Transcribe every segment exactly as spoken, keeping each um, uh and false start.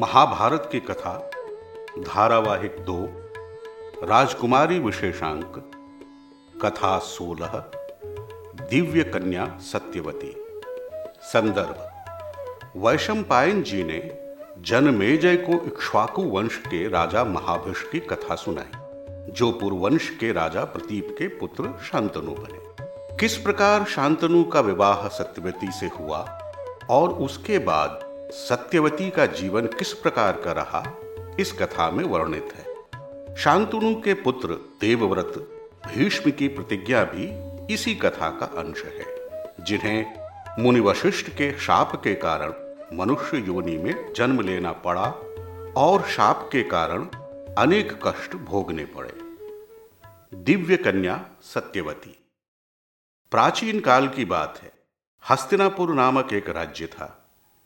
महाभारत की कथा धारावाहिक दो राजकुमारी विशेषांक कथा सोलह दिव्य कन्या सत्यवती। संदर्भ वैशंपायन जी ने जनमेजय को इक्ष्वाकु वंश के राजा महाभिष की कथा सुनाई, जो पूर्ववंश के राजा प्रतीप के पुत्र शांतनु बने। किस प्रकार शांतनु का विवाह सत्यवती से हुआ और उसके बाद सत्यवती का जीवन किस प्रकार का रहा, इस कथा में वर्णित है। शांतनु के पुत्र देवव्रत भीष्म की प्रतिज्ञा भी इसी कथा का अंश है, जिन्हें मुनि वशिष्ठ के शाप के कारण मनुष्य योनि में जन्म लेना पड़ा और शाप के कारण अनेक कष्ट भोगने पड़े। दिव्य कन्या सत्यवती। प्राचीन काल की बात है। हस्तिनापुर नामक एक राज्य था।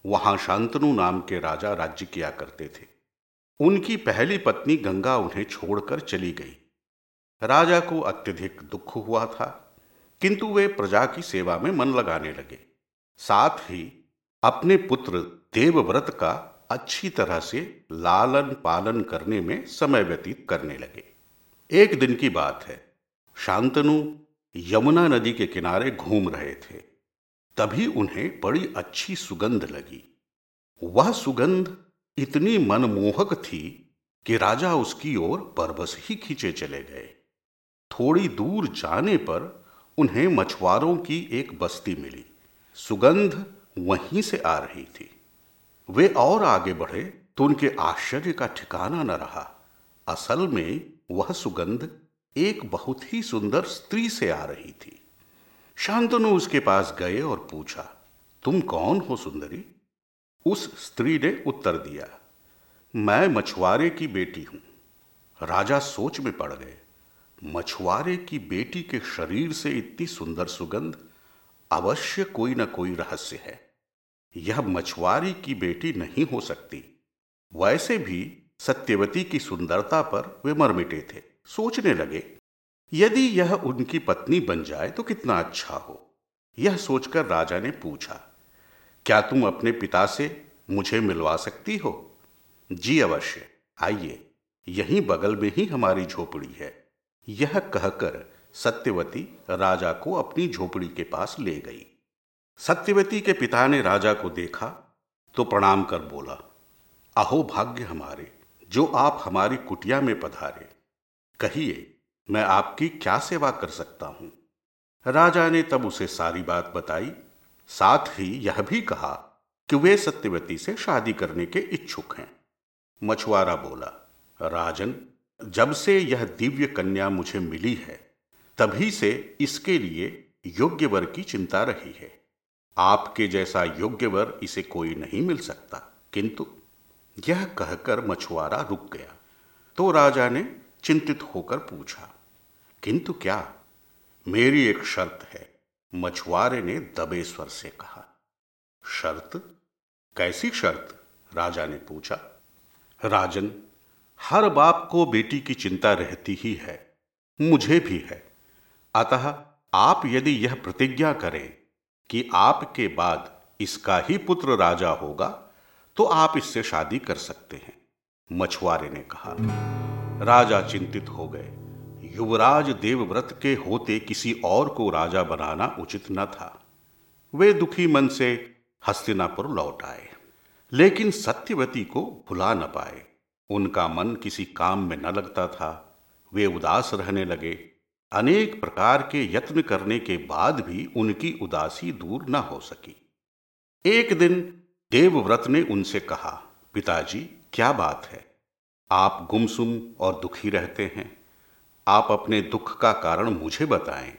वहां शांतनु नाम के राजा राज्य किया करते थे। उनकी पहली पत्नी गंगा उन्हें छोड़कर चली गई। राजा को अत्यधिक दुख हुआ था, किंतु वे प्रजा की सेवा में मन लगाने लगे। साथ ही अपने पुत्र देवव्रत का अच्छी तरह से लालन पालन करने में समय व्यतीत करने लगे। एक दिन की बात है, शांतनु यमुना नदी के किनारे घूम रहे थे। तभी उन्हें बड़ी अच्छी सुगंध लगी। वह सुगंध इतनी मनमोहक थी कि राजा उसकी ओर बरबस ही खींचे चले गए। थोड़ी दूर जाने पर उन्हें मछुआरों की एक बस्ती मिली। सुगंध वहीं से आ रही थी। वे और आगे बढ़े तो उनके आश्चर्य का ठिकाना न रहा। असल में वह सुगंध एक बहुत ही सुंदर स्त्री से आ रही थी। शांतनु उसके पास गए और पूछा, तुम कौन हो सुंदरी? उस स्त्री ने उत्तर दिया, मैं मछुआरे की बेटी हूं। राजा सोच में पड़ गए। मछुआरे की बेटी के शरीर से इतनी सुंदर सुगंध, अवश्य कोई न कोई रहस्य है। यह मछुआरे की बेटी नहीं हो सकती। वैसे भी सत्यवती की सुंदरता पर वे मर मिटे थे। सोचने लगे, यदि यह उनकी पत्नी बन जाए तो कितना अच्छा हो। यह सोचकर राजा ने पूछा, क्या तुम अपने पिता से मुझे मिलवा सकती हो? जी अवश्य, आइए, यहीं बगल में ही हमारी झोपड़ी है। यह कहकर सत्यवती राजा को अपनी झोपड़ी के पास ले गई। सत्यवती के पिता ने राजा को देखा तो प्रणाम कर बोला, अहो भाग्य हमारे, जो आप हमारी कुटिया में पधारे। कहिए, मैं आपकी क्या सेवा कर सकता हूं? राजा ने तब उसे सारी बात बताई। साथ ही यह भी कहा कि वे सत्यवती से शादी करने के इच्छुक हैं। मछुआरा बोला, राजन, जब से यह दिव्य कन्या मुझे मिली है, तभी से इसके लिए योग्य वर की चिंता रही है। आपके जैसा योग्य वर इसे कोई नहीं मिल सकता। किंतु यह कहकर मछुआरा रुक गया। तो राजा ने चिंतित होकर पूछा, किंतु क्या? मेरी एक शर्त है, मछुआरे ने दबे स्वर से कहा। शर्त? कैसी शर्त? राजा ने पूछा। राजन, हर बाप को बेटी की चिंता रहती ही है, मुझे भी है। अतः आप यदि यह प्रतिज्ञा करें कि आपके बाद इसका ही पुत्र राजा होगा, तो आप इससे शादी कर सकते हैं, मछुआरे ने कहा। राजा चिंतित हो गए। युवराज देवव्रत के होते किसी और को राजा बनाना उचित न था। वे दुखी मन से हस्तिनापुर लौट आए, लेकिन सत्यवती को भुला न पाए। उनका मन किसी काम में न लगता था। वे उदास रहने लगे। अनेक प्रकार के यत्न करने के बाद भी उनकी उदासी दूर न हो सकी। एक दिन देवव्रत ने उनसे कहा, पिताजी, क्या बात है? आप गुमसुम और दुखी रहते हैं। आप अपने दुख का कारण मुझे बताएं,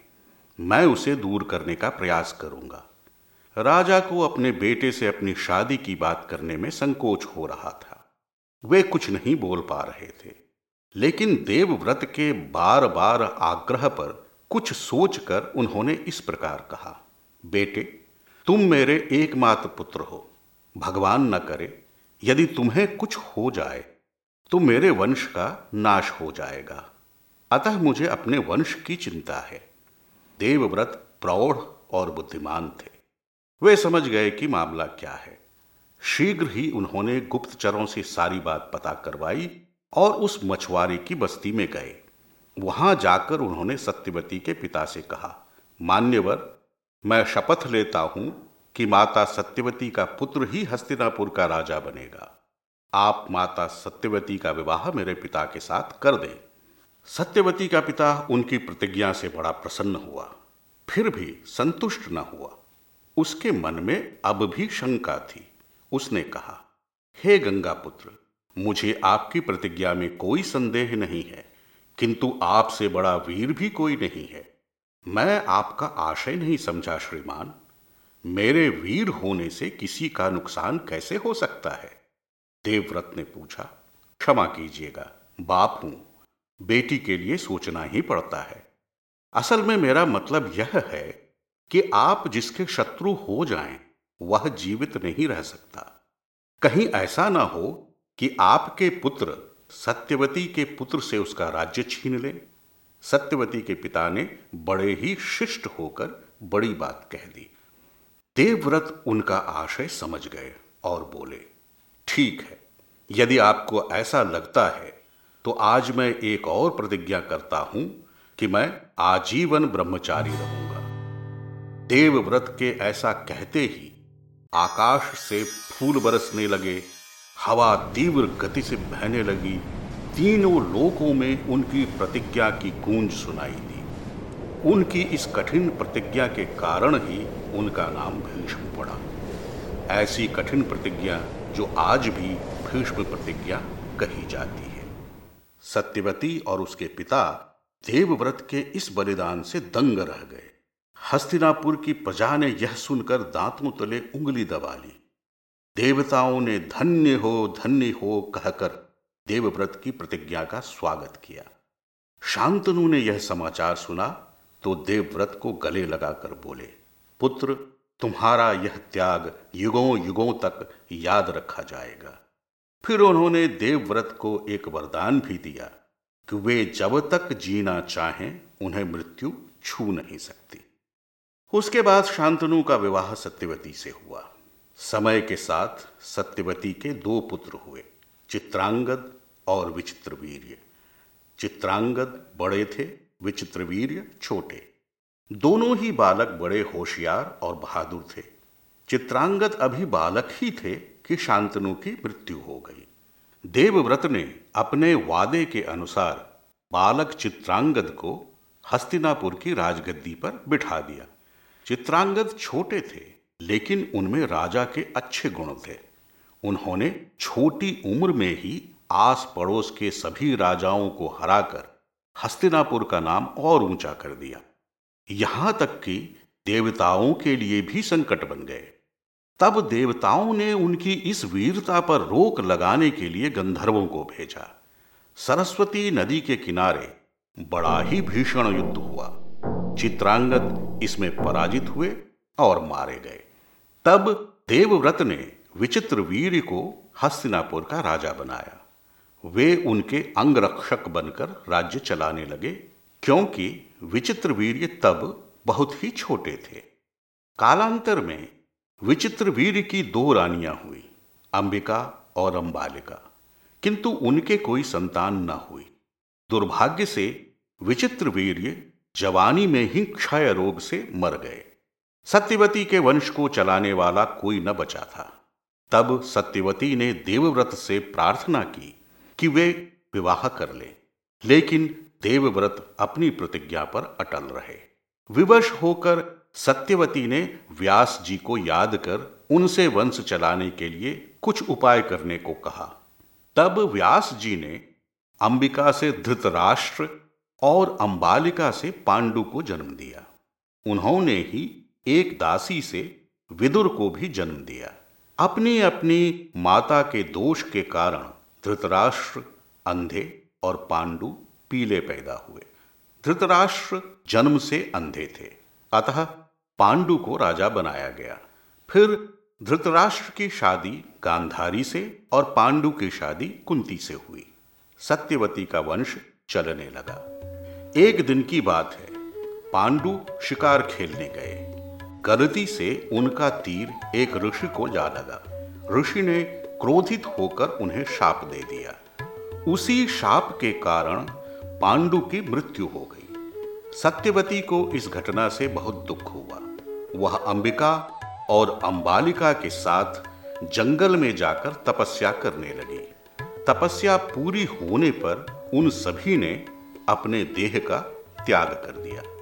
मैं उसे दूर करने का प्रयास करूंगा। राजा को अपने बेटे से अपनी शादी की बात करने में संकोच हो रहा था। वे कुछ नहीं बोल पा रहे थे, लेकिन देवव्रत के बार बार आग्रह पर कुछ सोचकर उन्होंने इस प्रकार कहा, बेटे, तुम मेरे एकमात्र पुत्र हो। भगवान न करे यदि तुम्हें कुछ हो जाए तो मेरे वंश का नाश हो जाएगा। अतः मुझे अपने वंश की चिंता है। देवव्रत प्रौढ़ और बुद्धिमान थे। वे समझ गए कि मामला क्या है। शीघ्र ही उन्होंने गुप्तचरों से सारी बात पता करवाई और उस मछुआरे की बस्ती में गए। वहां जाकर उन्होंने सत्यवती के पिता से कहा, मान्यवर, मैं शपथ लेता हूं कि माता सत्यवती का पुत्र ही हस्तिनापुर का राजा बनेगा। आप माता सत्यवती का विवाह मेरे पिता के साथ कर दें। सत्यवती का पिता उनकी प्रतिज्ञा से बड़ा प्रसन्न हुआ, फिर भी संतुष्ट न हुआ। उसके मन में अब भी शंका थी। उसने कहा, हे गंगा पुत्र, मुझे आपकी प्रतिज्ञा में कोई संदेह नहीं है, किंतु आपसे बड़ा वीर भी कोई नहीं है। मैं आपका आशय नहीं समझा श्रीमान। मेरे वीर होने से किसी का नुकसान कैसे हो सकता है? देवव्रत ने पूछा। क्षमा कीजिएगा, बाप हूं, बेटी के लिए सोचना ही पड़ता है। असल में मेरा मतलब यह है कि आप जिसके शत्रु हो जाएं, वह जीवित नहीं रह सकता। कहीं ऐसा ना हो कि आपके पुत्र सत्यवती के पुत्र से उसका राज्य छीन ले। सत्यवती के पिता ने बड़े ही शिष्ट होकर बड़ी बात कह दी। देवव्रत उनका आशय समझ गए और बोले, ठीक है, यदि आपको ऐसा लगता है तो आज मैं एक और प्रतिज्ञा करता हूं कि मैं आजीवन ब्रह्मचारी रहूंगा। देवव्रत के ऐसा कहते ही आकाश से फूल बरसने लगे, हवा तीव्र गति से बहने लगी। तीनों लोकों में उनकी प्रतिज्ञा की गूंज सुनाई दी। उनकी इस कठिन प्रतिज्ञा के कारण ही उनका नाम भीष्म पड़ा। ऐसी कठिन प्रतिज्ञा जो आज भी भीष्म प्रतिज्ञा कही जाती है। सत्यवती और उसके पिता देवव्रत के इस बलिदान से दंग रह गए। हस्तिनापुर की प्रजा ने यह सुनकर दांतों तले उंगली दबा ली। देवताओं ने धन्य हो धन्य हो कहकर देवव्रत की प्रतिज्ञा का स्वागत किया। शांतनु ने यह समाचार सुना तो देवव्रत को गले लगाकर बोले, पुत्र, तुम्हारा यह त्याग युगों युगों तक याद रखा जाएगा। फिर उन्होंने देवव्रत को एक वरदान भी दिया कि वे जब तक जीना चाहें उन्हें मृत्यु छू नहीं सकती। उसके बाद शांतनु का विवाह सत्यवती से हुआ। समय के साथ सत्यवती के दो पुत्र हुए, चित्रांगद और विचित्रवीर्य। चित्रांगद बड़े थे, विचित्रवीर्य छोटे। दोनों ही बालक बड़े होशियार और बहादुर थे। चित्रांगद अभी बालक ही थे कि शांतनु की मृत्यु हो गई। देवव्रत ने अपने वादे के अनुसार बालक चित्रांगद को हस्तिनापुर की राजगद्दी पर बिठा दिया। चित्रांगद छोटे थे लेकिन उनमें राजा के अच्छे गुण थे। उन्होंने छोटी उम्र में ही आस पड़ोस के सभी राजाओं को हराकर हस्तिनापुर का नाम और ऊंचा कर दिया। यहां तक कि देवताओं के लिए भी संकट बन गए। तब देवताओं ने उनकी इस वीरता पर रोक लगाने के लिए गंधर्वों को भेजा। सरस्वती नदी के किनारे बड़ा ही भीषण युद्ध हुआ। चित्रांगद इसमें पराजित हुए और मारे गए। तब देवव्रत ने विचित्रवीर्य को हस्तिनापुर का राजा बनाया। वे उनके अंगरक्षक बनकर राज्य चलाने लगे, क्योंकि विचित्रवीर्य तब बहुत ही छोटे थे। कालांतर में विचित्रवीर्य की दो रानियां हुई, अंबिका और अंबालिका, किंतु उनके कोई संतान न हुई। दुर्भाग्य से विचित्रवीर्य जवानी में ही क्षय रोग से मर गए। सत्यवती के वंश को चलाने वाला कोई न बचा था। तब सत्यवती ने देवव्रत से प्रार्थना की कि वे विवाह कर लें, लेकिन देवव्रत अपनी प्रतिज्ञा पर अटल रहे। विवश होकर सत्यवती ने व्यास जी को याद कर उनसे वंश चलाने के लिए कुछ उपाय करने को कहा। तब व्यास जी ने अंबिका से धृतराष्ट्र और अंबालिका से पांडु को जन्म दिया। उन्होंने ही एक दासी से विदुर को भी जन्म दिया। अपनी अपनी माता के दोष के कारण धृतराष्ट्र अंधे और पांडु पीले पैदा हुए। धृतराष्ट्र जन्म से अंधे थे, अतः पांडु को राजा बनाया गया। फिर धृतराष्ट्र की शादी गांधारी से और पांडु की शादी कुंती से हुई। सत्यवती का वंश चलने लगा। एक दिन की बात है, पांडु शिकार खेलने गए। गलती से उनका तीर एक ऋषि को जा लगा। ऋषि ने क्रोधित होकर उन्हें शाप दे दिया। उसी शाप के कारण पांडु की मृत्यु हो गई। सत्यवती को इस घटना से बहुत दुख हुआ। वह अंबिका और अंबालिका के साथ जंगल में जाकर तपस्या करने लगी। तपस्या पूरी होने पर उन सभी ने अपने देह का त्याग कर दिया।